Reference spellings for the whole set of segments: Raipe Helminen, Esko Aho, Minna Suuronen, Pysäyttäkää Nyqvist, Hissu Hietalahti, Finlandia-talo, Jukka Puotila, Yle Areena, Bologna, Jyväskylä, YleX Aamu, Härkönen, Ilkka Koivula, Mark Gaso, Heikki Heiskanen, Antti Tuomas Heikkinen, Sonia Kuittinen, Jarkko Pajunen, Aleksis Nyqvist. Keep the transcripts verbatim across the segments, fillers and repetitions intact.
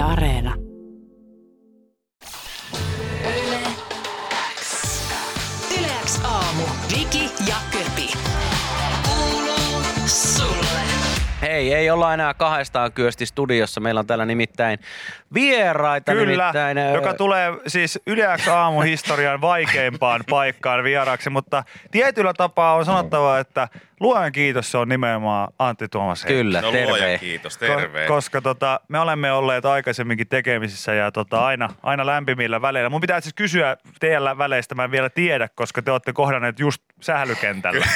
Yle Areena. YleX. YleX Aamu. Viki ja Köpi. Kuuluu sulle. Hei, ei olla enää kahdestaan kyösti studiossa. Meillä on täällä nimittäin vieraita. Kyllä, nimittäin, joka tulee siis YleX Aamu historian vaikeimpaan paikkaan vieraaksi, mutta tietyllä tapaa on sanottava, että luojan kiitos, se on nimenomaan Antti Tuomas Heikkinen. Kyllä, no, terve. Luojan kiitos, terve. Ko- koska tota, me olemme olleet aikaisemminkin tekemisissä ja tota, aina, aina lämpimillä väleillä. Mun pitää siis kysyä teillä väleistä, mä en vielä tiedä, koska te olette kohdanneet just sählykentällä.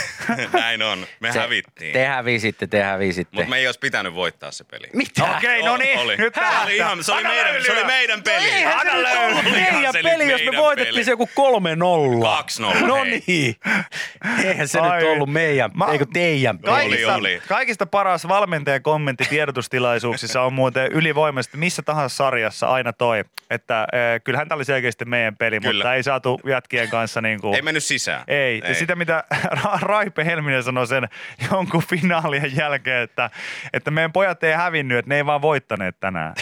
Näin on, me se, hävittiin. Te hävisitte, te hävisitte. Mutta me ei olisi pitänyt voittaa se peli. Mitä? Okei, okay, no niin. Oli. Nyt se oli, ihan, se, oli meidän, se oli meidän peli. No eihän Anna se ollut meidän peli, jos me voitettiin peli. Se joku kolme nolla. Kaksi nolla. No niin. Eihän se Ai. nyt ollut meidän peli. Eikö teidän? Kaikista, oli, oli. Kaikista paras valmentajan kommentti tiedotustilaisuuksissa on muuten ylivoimaisesti missä tahansa sarjassa aina toi, että e, kyllähän tämä oli selkeästi meidän peli, Kyllä. mutta ei saatu jatkien kanssa niin kuin... Ei mennyt sisään. Ei. ei. Sitä, mitä Ra- Raipe Helminen sanoi sen jonkun finaalien jälkeen, että, että meidän pojat ei hävinnyt, että ne ei vaan voittaneet tänään.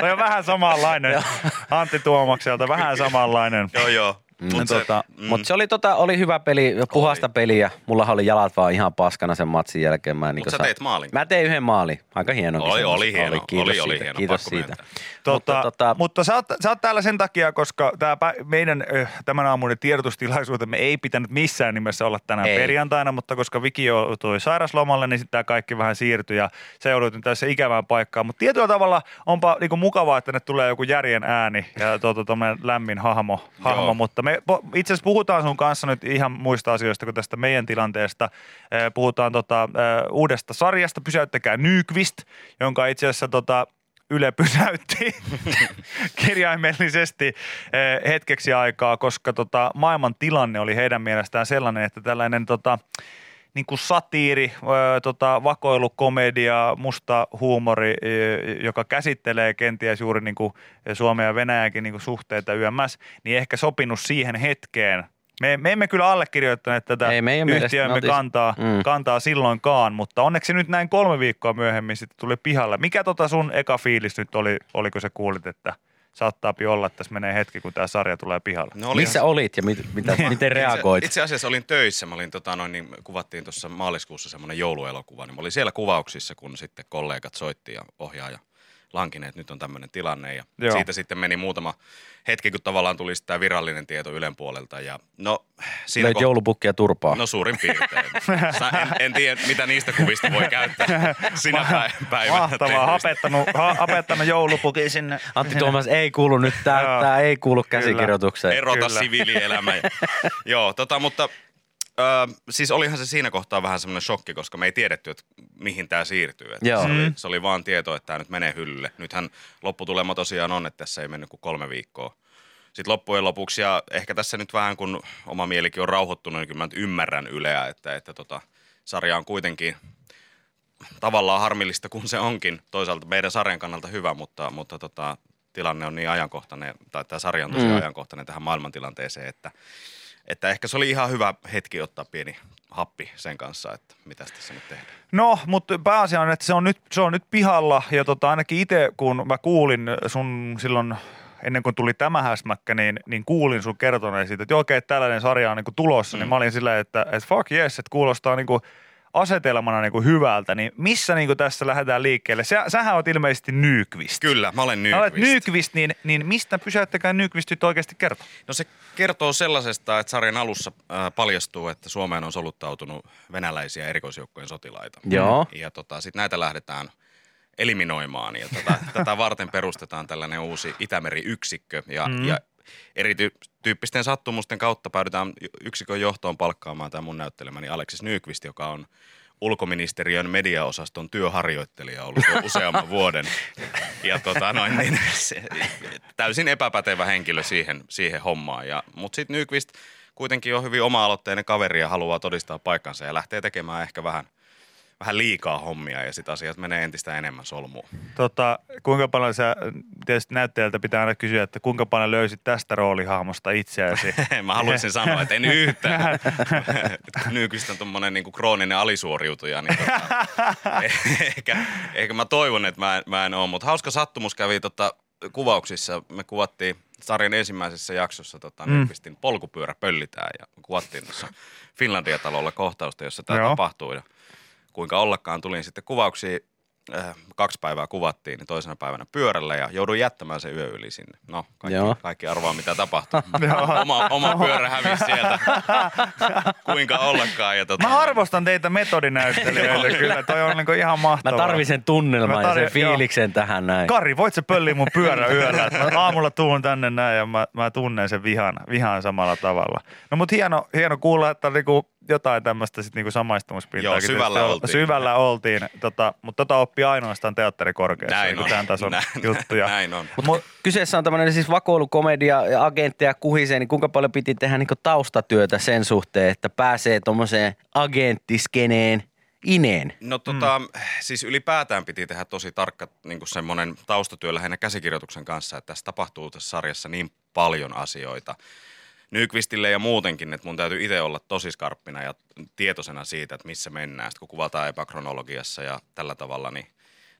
Toi on vähän samanlainen Antti Tuomakselta, vähän samanlainen. Joo, joo. Mm, Mutta tota, mm. mut se oli, tota, oli hyvä peli, puhasta oli. peliä. Mullahan oli jalat vaan ihan paskana sen matsin jälkeen. Mutta niin sä teet sa- maalin. Mä tein yhden maalin. Aika hienonkin. Oli, oli hieno. Oli, kiitos oli, siitä. Oli hieno. Kiitos siitä. Tota, mutta tota, mutta sä, oot, sä oot täällä sen takia, koska tää meidän tämän aamuinen tiedotustilaisuutemme ei pitänyt missään nimessä olla tänään ei. perjantaina, mutta koska Viki joutui sairaslomalle, niin sitten tää kaikki vähän siirtyi ja sä joudut nyt tässä ikävään paikkaan. Mutta tietyllä tavalla onpa niinku mukavaa, että tänne tulee joku järjen ääni ja tuommoinen lämmin hahmo, hahmo mutta me itse asiassa puhutaan sun kanssa nyt ihan muista asioista kuin tästä meidän tilanteesta. Puhutaan tota, uudesta sarjasta, Pysäyttäkää Nyqvist, jonka itse asiassa tota, Yle pysäytti kirjaimellisesti hetkeksi aikaa, koska tota, maailman tilanne oli heidän mielestään sellainen, että tällainen tota, niin kuin satiiri, tota, vakoilukomedia, musta huumori, joka käsittelee kenties juuri niin kuin Suomen ja Venäjänkin niin kuin suhteita yms, niin ehkä sopinut siihen hetkeen. Me, me emme kyllä allekirjoittaneet tätä yhtiömme kantaa, mm. kantaa silloinkaan, mutta onneksi nyt näin kolme viikkoa myöhemmin sitten tuli pihalle. Mikä tota sun eka fiilis nyt oli, oliko se kuulit, että saattaapi olla, että tässä menee hetki, kun tämä sarja tulee pihalle. No oli. Missä olit ja mit, mitä, miten reagoit? Itse, itse asiassa olin töissä. Mä olin, tota, noin, niin kuvattiin tuossa maaliskuussa semmoinen jouluelokuva. Niin mä olin siellä kuvauksissa, kun sitten kollegat soitti ja ohjaaja Lankinen, että nyt on tämmöinen tilanne. Ja Joo. siitä sitten meni muutama hetki, kun tavallaan tuli tämä virallinen tieto Ylen puolelta. Ja no, siinä Leit ko- joulupukkia turpaa. No suurin piirtein. en, en tiedä, mitä niistä kuvista voi käyttää sinä päivänä. Päivänä Mahtavaa, hapettanut, ha- hapettanut joulupukin sinne. Antti Tuomas ei kuulu nyt, tämä ei kuulu käsikirjoitukseen. Kyllä. Erota Kyllä. siviilielämä. Joo, tota, mutta... Öö, siis olihan se siinä kohtaa vähän semmoinen shokki, koska me ei tiedetty, että mihin tämä siirtyy. Se oli, se oli vaan tieto, että tämä nyt menee hyllylle. Nythän lopputulema tosiaan on, että tässä ei mennyt kuin kolme viikkoa. Sitten loppujen lopuksi, ja ehkä tässä nyt vähän kun oma mielikin on rauhoittunut, niin kyllä mä nyt ymmärrän Yleä, että, että tota, sarja on kuitenkin tavallaan harmillista kuin se onkin. Toisaalta meidän sarjan kannalta hyvä, mutta, mutta tota, tilanne on niin ajankohtainen, tai tämä sarja on tosi mm. ajankohtainen tähän maailmantilanteeseen, että... Että ehkä se oli ihan hyvä hetki ottaa pieni happi sen kanssa, että mitä tässä nyt tehdään. No, mutta pääasia on, että se on nyt, se on nyt pihalla ja tota, ainakin itse kun mä kuulin sun silloin, ennen kuin tuli tämä häsmäkkä, niin, niin kuulin sun kertoneen siitä, että joo, okei, tällainen sarja on niin kuin tulossa, mm. niin mä olin silleen, että, että fuck yes, että kuulostaa niin kuin asetelmana niin kuin hyvältä, niin missä niin kuin tässä lähdetään liikkeelle? Sä, sähän oot ilmeisesti Nyqvist. Kyllä, mä olen Nyqvist. Sä olet Nyqvist, niin, niin mistä Pysäyttäkää Nyqvist nyt oikeasti kertoo? No se kertoo sellaisesta, että sarjan alussa äh, paljastuu, että Suomeen on soluttautunut venäläisiä erikoisjoukkojen sotilaita. Joo. Ja tota, sit näitä lähdetään eliminoimaan ja tota, tätä varten perustetaan tällainen uusi Itämeri-yksikkö ja, mm. ja erityyppisten sattumusten kautta päädytään yksikön johtoon palkkaamaan tämä mun näyttelemäni Aleksis Nyqvist, joka on ulkoministeriön mediaosaston työharjoittelija ollut useamman vuoden. Ja tota noin, niin se, täysin epäpätevä henkilö siihen, siihen hommaan. Ja, mut sit Nyqvist kuitenkin on hyvin oma-aloitteinen kaveri ja haluaa todistaa paikkansa ja lähtee tekemään ehkä vähän vähän liikaa hommia ja sitten asiat menee entistä enemmän solmuun. Tota, kuinka paljon sä, tietysti näyttäjältä pitää aina kysyä, että kuinka paljon löysit tästä roolihahmosta itseäsi? Mä haluaisin sanoa, että en yhtään. Nyqvist on tommonen niin kuin krooninen alisuoriutuja. Niin tota, ehkä, ehkä mä toivon, että mä en, mä en oo, mutta hauska sattumus kävi tota, kuvauksissa. Me kuvattiin sarjan ensimmäisessä jaksossa tota, mm. Nyqvistin polkupyörä pöllitään ja kuvattiin tuossa Finlandia-talolla kohtausta, jossa tämä tapahtuu. Ja kuinka ollakaan tulin sitten kuvauksiin, äh, kaksi päivää kuvattiin, niin toisena päivänä pyörällä ja jouduin jättämään sen yö yli sinne. No, kaikki, kaikki arvaa mitä tapahtuu. oma, oma pyörä hävisi sieltä, kuinka ollakaan. Ja tota... Mä arvostan teitä metodinäyttelijöitä kyllä, toi on niinku ihan mahtavaa. Mä tarvitsen tunnelman tarvi... ja sen fiiliksen joo. Tähän näin. Kari, voit sä pölliä mun pyörä yöllä? Mä aamulla tuun tänne näin ja mä, mä tunnen sen vihan, vihan samalla tavalla. No mut hieno, hieno kuulla, että niinku... jotain tämmöistä sitten niinku samaistumuspintaakin. Joo, syvällä tietysti oltiin. Syvällä oltiin, tota, mutta tota oppii ainoastaan teatterikorkeassa. Näin on. Tämän tason näin, juttuja. Näin on. Mut kyseessä on tämmöinen siis vakoilukomedia ja agentteja kuhisee, niin kuinka paljon piti tehdä niinku taustatyötä sen suhteen, että pääsee tommoseen agenttiskeneen ineen? No tota, mm. siis ylipäätään piti tehdä tosi tarkka niinku semmoinen taustatyö lähinnä käsikirjoituksen kanssa, että tässä tapahtuu tässä sarjassa niin paljon asioita. Nyqvistille ja muutenkin, että mun täytyy itse olla tosi skarppina ja tietoisena siitä, että missä mennään. Sitten kun kuvataan epäkronologiassa ja tällä tavalla, niin,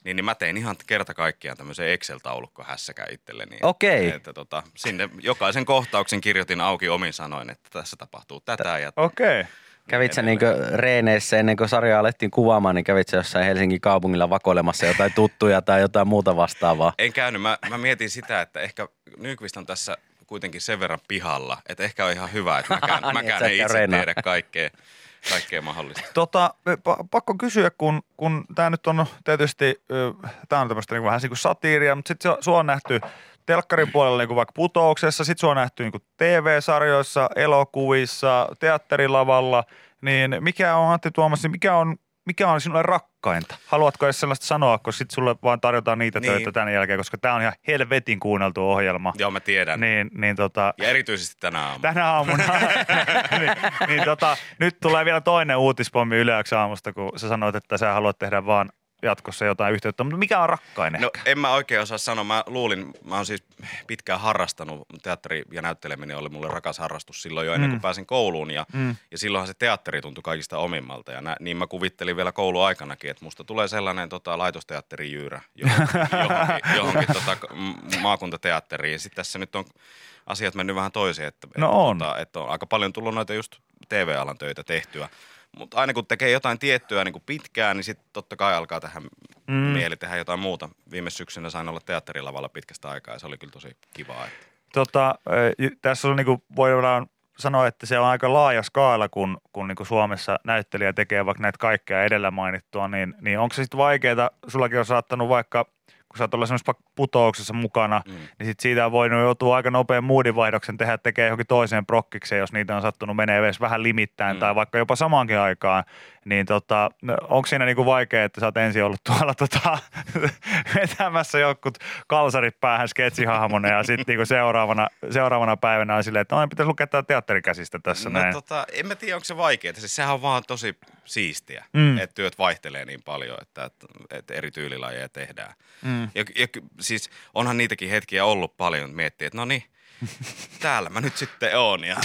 niin, niin mä tein ihan kerta kaikkiaan tämmöisen Excel-taulukko hässäkään itselleni. Okei. Että, että tota, sinne jokaisen kohtauksen kirjoitin auki omin sanoin, että tässä tapahtuu tätä. Ja okei. Kävit sä niinkö reeneissä ennen kuin sarjaa alettiin kuvaamaan, niin kävit sä jossain Helsingin kaupungilla vakoilemassa jotain tuttuja tai jotain muuta vastaavaa? En käynyt. Mä, mä mietin sitä, että ehkä Nyqvist on tässä... kuitenkin sen verran pihalla, että ehkä on ihan hyvä, että mäkään, niin, mäkään et ei itse reina. Tiedä kaikkea, kaikkea mahdollista. Tota, pakko kysyä, kun, kun tämä nyt on tietysti, tämä on tämmöistä niin vähän niin kuin satiiria, mutta sitten sua on nähty telkkarin puolella niin kuin vaikka Putouksessa, sitten sua on nähty niin kuin T V-sarjoissa, elokuvissa, teatterilavalla, niin mikä on Antti Tuomas, mikä on Mikä on sinulle rakkainta? Haluatko edes sellaista sanoa, koska sitten sulle vaan tarjotaan niitä niin. töitä tämän jälkeen, koska tämä on ihan helvetin kuunneltu ohjelma. Joo, mä tiedän. Niin, niin tota, ja erityisesti tänä aamuna. Tänä aamuna. niin, niin tota, nyt tulee vielä toinen uutispommi YleX Aamusta, kun sä sanoit, että sä haluat tehdä vaan jatkossa jotain yhteyttä. Mutta mikä on rakkain ehkä? No en mä oikein osaa sanoa. Mä luulin, mä oon siis pitkään harrastanut. Teatteri ja näytteleminen oli mulle rakas harrastus silloin jo ennen kuin mm. pääsin kouluun. Ja, mm. ja silloinhan se teatteri tuntui kaikista omimmalta. Ja nä, niin mä kuvittelin vielä kouluaikanakin, että musta tulee sellainen tota, laitosteatterijyyrä johonkin, johonkin, johonkin tota, maakuntateatteriin. Sitten tässä nyt on asiat mennyt vähän toiseen. Että, no että, on. Tota, että on aika paljon tullut noita just T V-alan töitä tehtyä. Mutta aina kun tekee jotain tiettyä niin kuin pitkään, niin sitten totta kai alkaa tähän mm. mieli tehdä jotain muuta. Viime syksynä sain olla teatterilavalla pitkästä aikaa ja se oli kyllä tosi kivaa. Tota, tässä on, niin kuin voidaan sanoa, että se on aika laaja skaala, kun, kun niin kuin Suomessa näyttelijä tekee vaikka näitä kaikkea edellä mainittua. Niin, niin onko se sitten vaikeaa, sullakin on saattanut vaikka... kun sä oot ollut semmoisessa Putouksessa mukana, mm. niin sit siitä on voinut joutua aika nopean muodinvaihdoksen tehdä, tekee johonkin toiseen prokkikseen, jos niitä on sattunut menee edes vähän limittäin mm. tai vaikka jopa samaankin aikaan. Niin tota, onko siinä niinku vaikea, että sä oot ensin ollut tuolla tota, vetämässä jotkut kalsarit päähän sketsihahmona ja sitten niinku seuraavana, seuraavana päivänä on silleen, että no, pitäisi lukea tää teatterikäsistä tässä no, näin. Tota, en mä tiedä, onko se vaikeaa. Siis sehän on vaan tosi siistiä, mm. että työt vaihtelee niin paljon, että, että, että eri tyylilajeja tehdään. Mm. Ja, ja siis onhan niitäkin hetkiä ollut paljon, että miettii, että no niin, täällä mä nyt sitten oon ja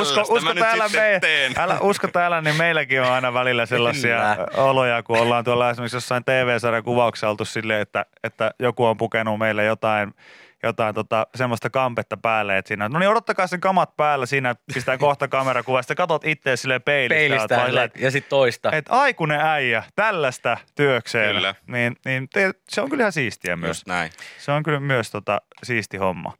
usko, usko täällä me, älä usko täällä, niin meilläkin on aina välillä sellaisia oloja, kun ollaan tuolla esimerkiksi jossain T V-sarjan kuvauksessa oltu silleen, että, että joku on pukenut meille jotain, jotain tota, semmoista kampetta päälle, että siinä, no niin odottakaa sen kamat päällä, siinä pistää kohta kamerakuvaa, sitten katot itse silleen peilistä. Peilistä vai, ja, ja sitten toista. Että aikuinen äijä, tällaista työkseen, kyllä. niin, niin te, se on kyllähän siistiä myös. Just näin. Se on kyllä myös tota, siisti homma.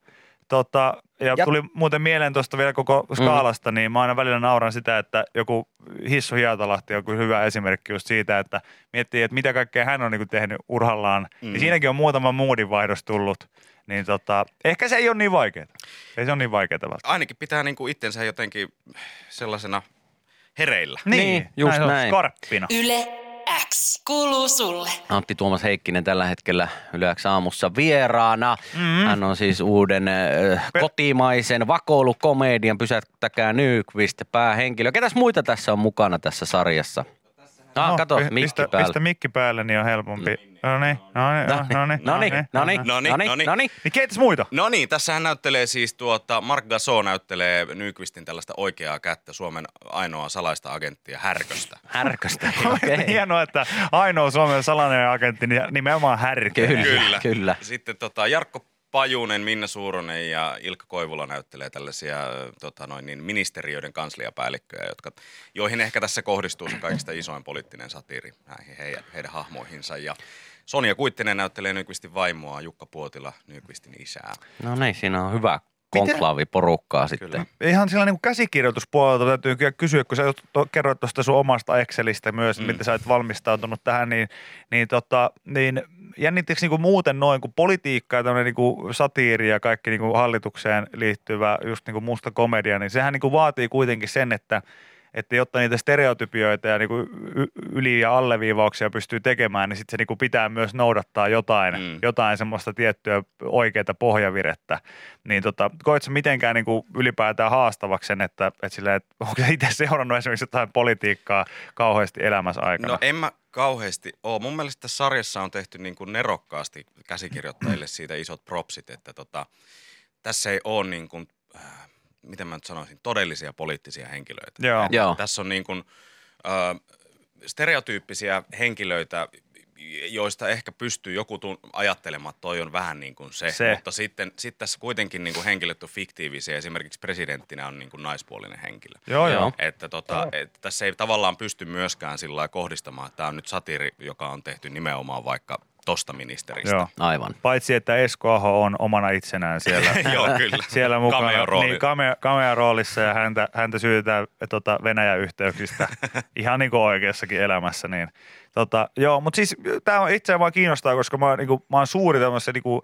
Tota, ja, ja tuli muuten mieleen tuosta vielä koko skaalasta, mm. niin mä aina välillä nauran sitä, että joku Hissu Hietalahti on kyllä hyvä esimerkki just siitä, että miettii, että mitä kaikkea hän on niin kuin tehnyt urhallaan. Mm. Ja siinäkin on muutama moodinvaihdos tullut. Niin tota, ehkä se ei ole niin vaikeaa. Ei se ole niin vaikeaa välttämättä. Ainakin pitää niinku itsensä jotenkin sellaisena hereillä. Niin, niin just näin. näin. Skarppina. Yle X kuuluu sulle. Antti Tuomas Heikkinen tällä hetkellä Yle X Aamussa vieraana. Mm-hmm. Hän on siis uuden äh, kotimaisen vakoilukomedian Pysäyttäkää Nyqvist päähenkilö. Ketäs muita tässä on mukana tässä sarjassa? Tässä Ah, no, kato, mikki pistä, päälle. Pistä mikki päälle, niin on helpompi. No niin, no niin, no niin, no niin, no niin, no niin, no niin, no niin. Niin keitäs muita? No niin, tässähän näyttelee siis tuota, Mark Gaso näyttelee Nyqvistin tällaista oikeaa kättä, Suomen ainoa salaista agenttia, Härköstä. Härköstä, okei. Okay. Hienoa, että ainoa Suomen salainen agentti, niin nimenomaan Härkönen. Kyllä, kyllä, kyllä. Sitten tota, Jarkko Pajunen, Minna Suuronen ja Ilkka Koivula näyttelee tällaisia tota noin, niin ministeriöiden kansliapäällikköjä, jotka, joihin ehkä tässä kohdistuu se kaikista isoin poliittinen satiiri näihin heidän, heidän hahmoihinsa. Ja Sonia Kuittinen näyttelee Nyqvistin vaimoa, Jukka Puotila Nyqvistin isää. No niin, siinä on hyvä konklaaviporukkaa sitten. Kyllä. Ihan sillä niin kuin käsikirjoituspuolelta täytyy kyllä kysyä, kun sä kerroit tuosta sun omasta Excelistä myös, mm. miten sä olet valmistautunut tähän, niin, niin, tota, niin jännittikö niin muuten noin, kun politiikka ja tämmöinen niin satiiri ja kaikki niin kuin hallitukseen liittyvä just niin kuin musta komedia, niin sehän niin kuin vaatii kuitenkin sen, että että jotta niitä stereotypioita ja niinku yli- ja alleviivauksia pystyy tekemään, niin sitten se niinku pitää myös noudattaa jotain, mm. jotain semmoista tiettyä oikeaa pohjavirettä. Niin tota, koetko mitenkään niinku ylipäätään haastavaksi sen, että, että, sillä, että onko itse seurannut esimerkiksi jotain politiikkaa kauheasti elämässä aikana? No en mä kauheasti ole. Mun mielestä tässä sarjassa on tehty niinku nerokkaasti käsikirjoittajille siitä isot propsit, että tota, tässä ei ole niin kuin miten mä nyt sanoisin, todellisia poliittisia henkilöitä. Joo. Joo. Tässä on niin kuin ö, stereotyyppisiä henkilöitä, joista ehkä pystyy joku tun- ajattelemaan, että toi on vähän niin kuin se, se. Mutta sitten sit tässä kuitenkin niin kuin henkilöt on fiktiivisiä. Esimerkiksi presidenttinä on niin kuin naispuolinen henkilö. Joo, joo. Että tota, et tässä ei tavallaan pysty myöskään sillä lailla kohdistamaan, että tämä on nyt satiiri, joka on tehty nimenomaan vaikka tosta ministeristä. Joo. Aivan. Paitsi, että Esko Aho on omana itsenään siellä, Joo, kyllä. siellä mukana. Kameo-rooli. Niin, kame, kamearoolissa ja häntä, häntä syytetään tota, Venäjä-yhteyksistä ihan niin kuin oikeassakin elämässä. Niin. Tota, joo, mutta siis tämä itseään vaan kiinnostaa, koska mä, niin kuin, mä oon suuri tämmöisessä niin kuin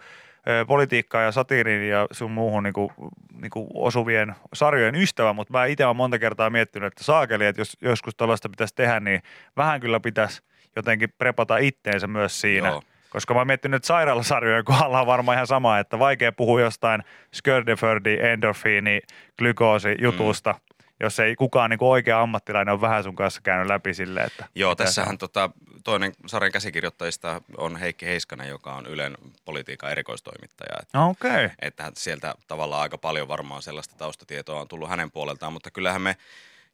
politiikkaa ja satiiriin ja sun muuhun niinku, niinku osuvien sarjojen ystävä, mutta mä itse olen monta kertaa miettinyt, että saakeli, että jos joskus tällaista pitäisi tehdä, niin vähän kyllä pitäisi jotenkin prepata itteensä myös siinä. Joo. Koska mä oon miettinyt, että sairaalasarjojen kohdalla on varmaan ihan sama, että vaikea puhua jostain skördefördi, endorfiini, glykoosi jutusta, mm. jos ei kukaan niin kuin oikea ammattilainen on vähän sun kanssa käynyt läpi silleen, että... Joo, tässähän tota, toinen sarjan käsikirjoittajista on Heikki Heiskanen, joka on Ylen politiikan erikoistoimittaja. Että, okay. Että sieltä tavallaan aika paljon varmaan sellaista taustatietoa on tullut hänen puoleltaan, mutta kyllähän me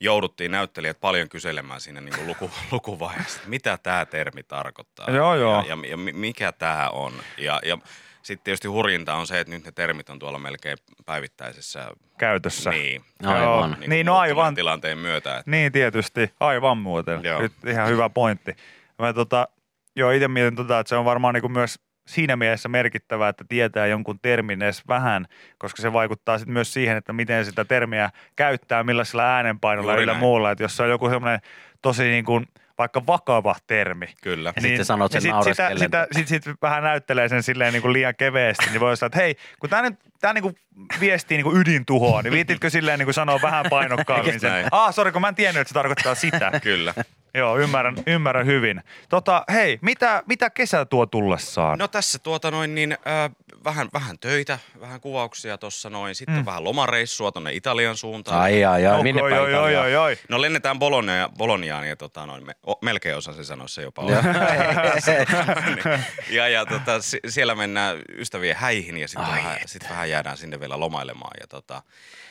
jouduttiin näyttelijät paljon kyselemään siinä niin kuin luku, lukuvaiheessa, mitä tämä termi tarkoittaa joo, joo. Ja, ja, ja mikä tämä on. Ja... ja sitten tietysti hurjinta on se, että nyt ne termit on tuolla melkein päivittäisessä käytössä. Niin, aivan. Niin, niin no aivan. Tilanteen myötä. Että... Niin tietysti, aivan muuten. Joo. Nyt ihan hyvä pointti. Mä tota, joo, itse mietin tota, että se on varmaan niinku myös siinä mielessä merkittävää, että tietää jonkun termin edes vähän, koska se vaikuttaa sitten myös siihen, että miten sitä termiä käyttää, millaisella äänenpainolla ja yllä muulla. Että jos se on joku semmoinen tosi niin kuin... vaikka vakava termi. Kyllä. Ja niin, sitten sanot sen naureskellen. Sitä, sitä, sit, sit vähän näyttelee sen silleen niin kuin liian keveästi, niin voi sanoa, että hei, kun tämä nyt, tämä niin kuin viestii niin kuin ydintuhoa, niin viititkö silleen niin kuin sanoa vähän painokkaammin sen? Ah, sori, kun mä en tiennyt, että se tarkoittaa sitä. Kyllä. Joo, ymmärrän, ymmärrän hyvin. Tota, hei, mitä, mitä kesä tuo tullessaan? No tässä tuota noin niin äh, vähän, vähän töitä, vähän kuvauksia tuossa noin. Sitten mm. vähän lomareissua tuonne Italian suuntaan. Ai ai ai, no, minne päin Italiaan? No lennetään Bologna, Bolognaan ja tota noin, me, o, melkein osan se sanoa se jopa on. ja ja tota, s- siellä mennään ystävien häihin ja sitten vähän, sit vähän jäädään sinne vielä lomailemaan. Ja tota,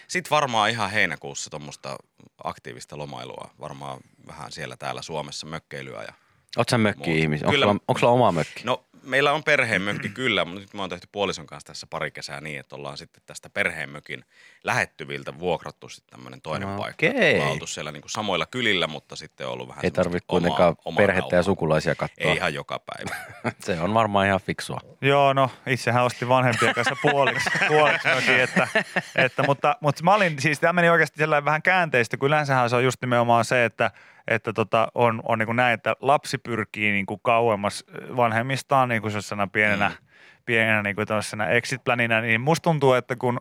sitten varmaan ihan heinäkuussa tuommoista aktiivista lomailua, varmaan vähän siellä täällä Suomessa mökkeilyä. Ja oot sä mökki-ihmisiä? Onko sulla oma mökki? No meillä on perheenmökki kyllä, mutta nyt me on tehty puolison kanssa tässä pari kesää niin, että ollaan sitten tästä perheenmökin lähettyviltä vuokrattu sitten tämmöinen toinen no, paikka. Okei. Me on oltu siellä niin kuin samoilla kylillä, mutta sitten on ollut vähän semmoista omaa. Ei tarvitse kuitenkaan omaa perhettä nauhaa ja sukulaisia katsoa. Ei ihan joka päivä. Se on varmaan ihan fiksua. Joo, no itsehän osti vanhempien kanssa puoliksi, puoliksi mökin, että, että mutta, mutta mä olin, siis tämä meni oikeasti sellainen vähän käänteistä, kun yleensähän se on just nimenomaan se, että että tota, on, on niin kuin näin, että lapsi pyrkii niin kuin kauemmas vanhemmistaan niin kuin pienenä, mm. pienenä niin kuin exit-pläninä, niin musta tuntuu, että kun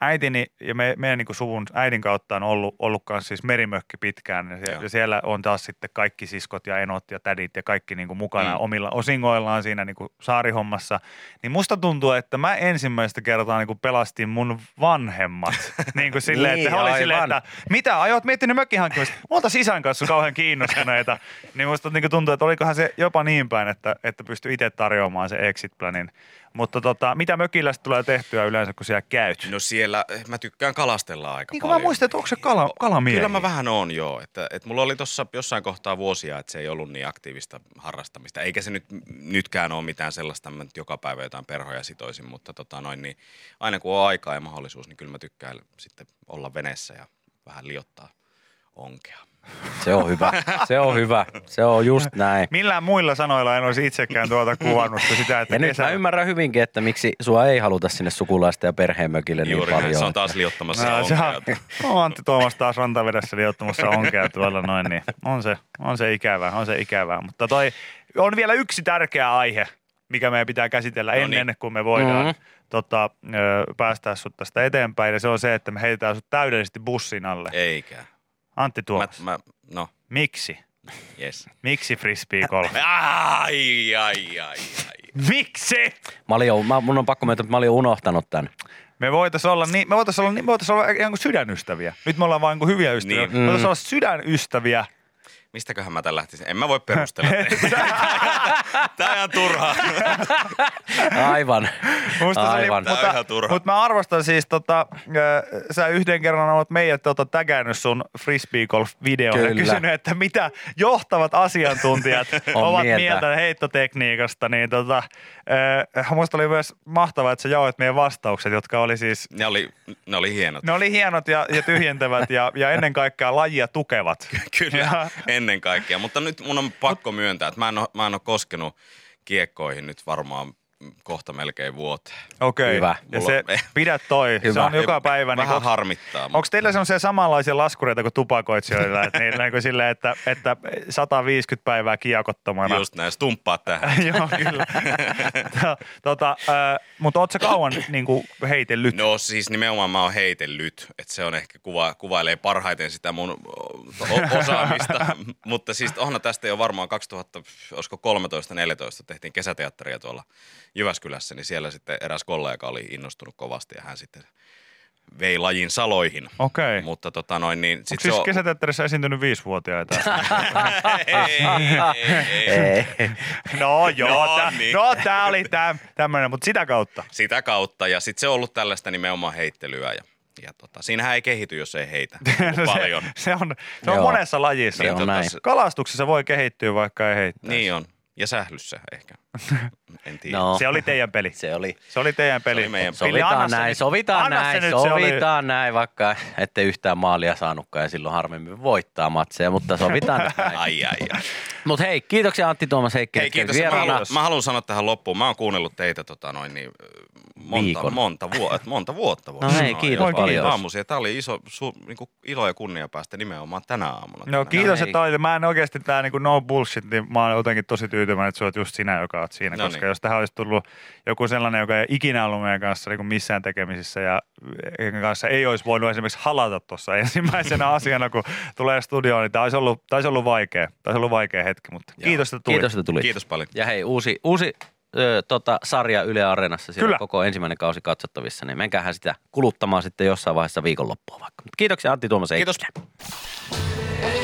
äitini ja me, meidän niin kuin suvun äidin kautta on ollut, ollut kanssa siis merimökki pitkään. Ja, ja siellä on taas sitten kaikki siskot ja enot ja tädit ja kaikki niin kuin mukana mm. omilla osingoillaan siinä niin kuin saarihommassa. Niin musta tuntuu, että mä ensimmäistä kertaa niin kuin pelastin mun vanhemmat. niin kuin silleen, niin, että he oli silleen, että mitä aiot miettinyt mökkihankkimista? Multa sisän kanssa kauhean kiinnostuneita. niin musta niin kuin tuntuu, että olikohan se jopa niin päin, että, että pystyi itse tarjoamaan se exit-planin. Mutta tota, mitä mökillä tulee tehtyä yleensä, kun siellä käyt? No siellä, mä tykkään kalastella aika niin, paljon. Niin mä muistan, että onko se kala, kalamiehiä? Kyllä mä vähän oon, joo. Että, että mulla oli tuossa jossain kohtaa vuosia, että se ei ollut niin aktiivista harrastamista. Eikä se nyt, nytkään ole mitään sellaista, mä nyt joka päivä jotain perhoja sitoisin. Mutta tota noin, niin aina kun on aikaa ja mahdollisuus, niin kyllä mä tykkään sitten olla veneessä ja vähän liottaa onkea. Se on hyvä, se on hyvä, se on just näin. Millään muilla sanoilla en olisi itsekään tuolta kuvannut sitä, että ja kesä... nyt mä ymmärrän hyvinkin, että miksi sua ei haluta sinne sukulaista ja perheenmökille niin paljon. Juuri, se on taas liottamassa no, onkea. On Antti Tuomas taas rantavedessä liottamassa onkea tuolla noin, niin on se, on se ikävää, on se ikävää. Mutta toi on vielä yksi tärkeä aihe, mikä meidän pitää käsitellä no ennen niin. kuin me voidaan. Mm-hmm. Tota, päästää sut tästä eteenpäin ja se on se, että me heitetään sut täydellisesti bussin alle. Eikä. Antti Tuomas, mä, mä, no. miksi? Yes. Miksi frisbeegolf? Ai, ai, ai, ai. Miksi? Mä olin jo, mä, mun on pakko myöntää, että mä olin jo unohtanut tämän. Me voitaisiin olla, niin, me voitais olla, niin, me voitais olla ikään kuin sydänystäviä. Nyt me ollaan vain kuin hyviä ystäviä. Niin. Me voitaisiin mm. olla sydänystäviä. Mistäköhän mä tämän lähtisin? En mä voi perustella. Tää on ihan turhaa. Aivan. Musta Aivan. Oli, mutta, ihan turhaa. Mutta mä arvostan siis, tota, sä yhden kerran olet meidät tota, tägännyt sun frisbeegolf-videon ja kysynyt, että mitä johtavat asiantuntijat ovat mieltä. mieltä heittotekniikasta. Niin, tota, äh, musta oli myös mahtavaa, että sä jaoit meidän vastaukset, jotka oli siis... Ne oli, ne oli hienot. Ne oli hienot ja, ja tyhjentävät ja, ja ennen kaikkea lajia tukevat. Kyllä. Ja, ennen kaikkea, mutta nyt mun on pakko myöntää, että mä en ole, mä en ole koskenut kiekkoihin nyt varmaan kohta melkein vuoteen. Okei, okay. ja se pidä toi, hyvä. Se on joka päivä. Vähän niin, harmittaa. Onko mutta... teillä sellaisia samanlaisia laskureita kuin tupakoitsijoilla, että niillä niin kuin silleen, että, että sata viisikymmentä päivää kiekottomana. Just näin, stumppaat tähän. Joo, kyllä. tota, äh, mutta ootko sä kauan niin kuin heitellyt? No siis nimenomaan mä oon heitellyt, että se on ehkä kuva, kuvailee parhaiten sitä mun o- osaamista, mutta siis onhan tästä jo varmaan kaksituhattakolmetoista neljätoista tehtiin kesäteatteria tuolla Jyväskylässä, niin siellä sitten eräs kollega oli innostunut kovasti ja hän sitten vei lajin saloihin. Okei. Mutta tota noin niin... Onko siis on... kesäteatterissa esiintynyt viisivuotiaita? Ei. No joo, no, tää, niin. no, tää oli tää, tämmöinen, mutta sitä kautta. Sitä kautta ja sitten se on ollut tällaista nimenomaan heittelyä ja... Ja tota, siinähän ei kehity, jos ei heitä paljon. se, se on, se on monessa lajissa. Niin on tota, kalastuksessa voi kehittyä, vaikka ei heittää. Niin on. Ja sählyssä ehkä. En tiedä. No. Se oli teidän peli. Se oli. Se oli teidän peli. Se oli meidän peli. Sovitaan näin, nyt. sovitaan anna näin, sovitaan oli... näin, vaikka ette yhtään maalia saanutkaan ja silloin harvemmin voittaa matseja, mutta sovitaan näin. Ai, ai, ai. Mut hei, kiitoksia Antti Tuomas Heikkinen. Hei, kiitos. Mä haluan, mä haluan sanoa tähän loppuun. Mä oon kuunnellut teitä tota noin niin... Monta, monta, vuotta, monta vuotta voi no sanoa. Hei, kiitos paljon. Aamuisia. Tämä oli iso su, niin kuin ilo ja kunnia päästä nimenomaan tänä aamuna. No tänään. Kiitos, että olit. Mä en oikeasti tämä niin no bullshit, niin mä olen jotenkin tosi tyytyväinen, että sä oot just sinä, joka oot siinä. No koska niin. Jos tähän olisi tullut joku sellainen, joka ei ikinä ollut meidän kanssa niin kuin missään tekemisissä ja kanssa ei olisi voinut esimerkiksi halata tuossa ensimmäisenä asiana, kun tulee studioon, niin tämä olisi ollut, tämä olisi ollut vaikea. Tämä olisi ollut vaikea hetki, mutta Joo. kiitos, että tulit. Kiitos, että tulit. Kiitos paljon. Ja hei, uusi... uusi Öö, tota, sarja Yle Areenassa, siellä Kyllä. koko ensimmäinen kausi katsottavissa, niin menkäähän sitä kuluttamaan sitten jossain vaiheessa viikonloppua vaikka. Kiitoksia Antti Tuomas Heikkinen. Kiitos.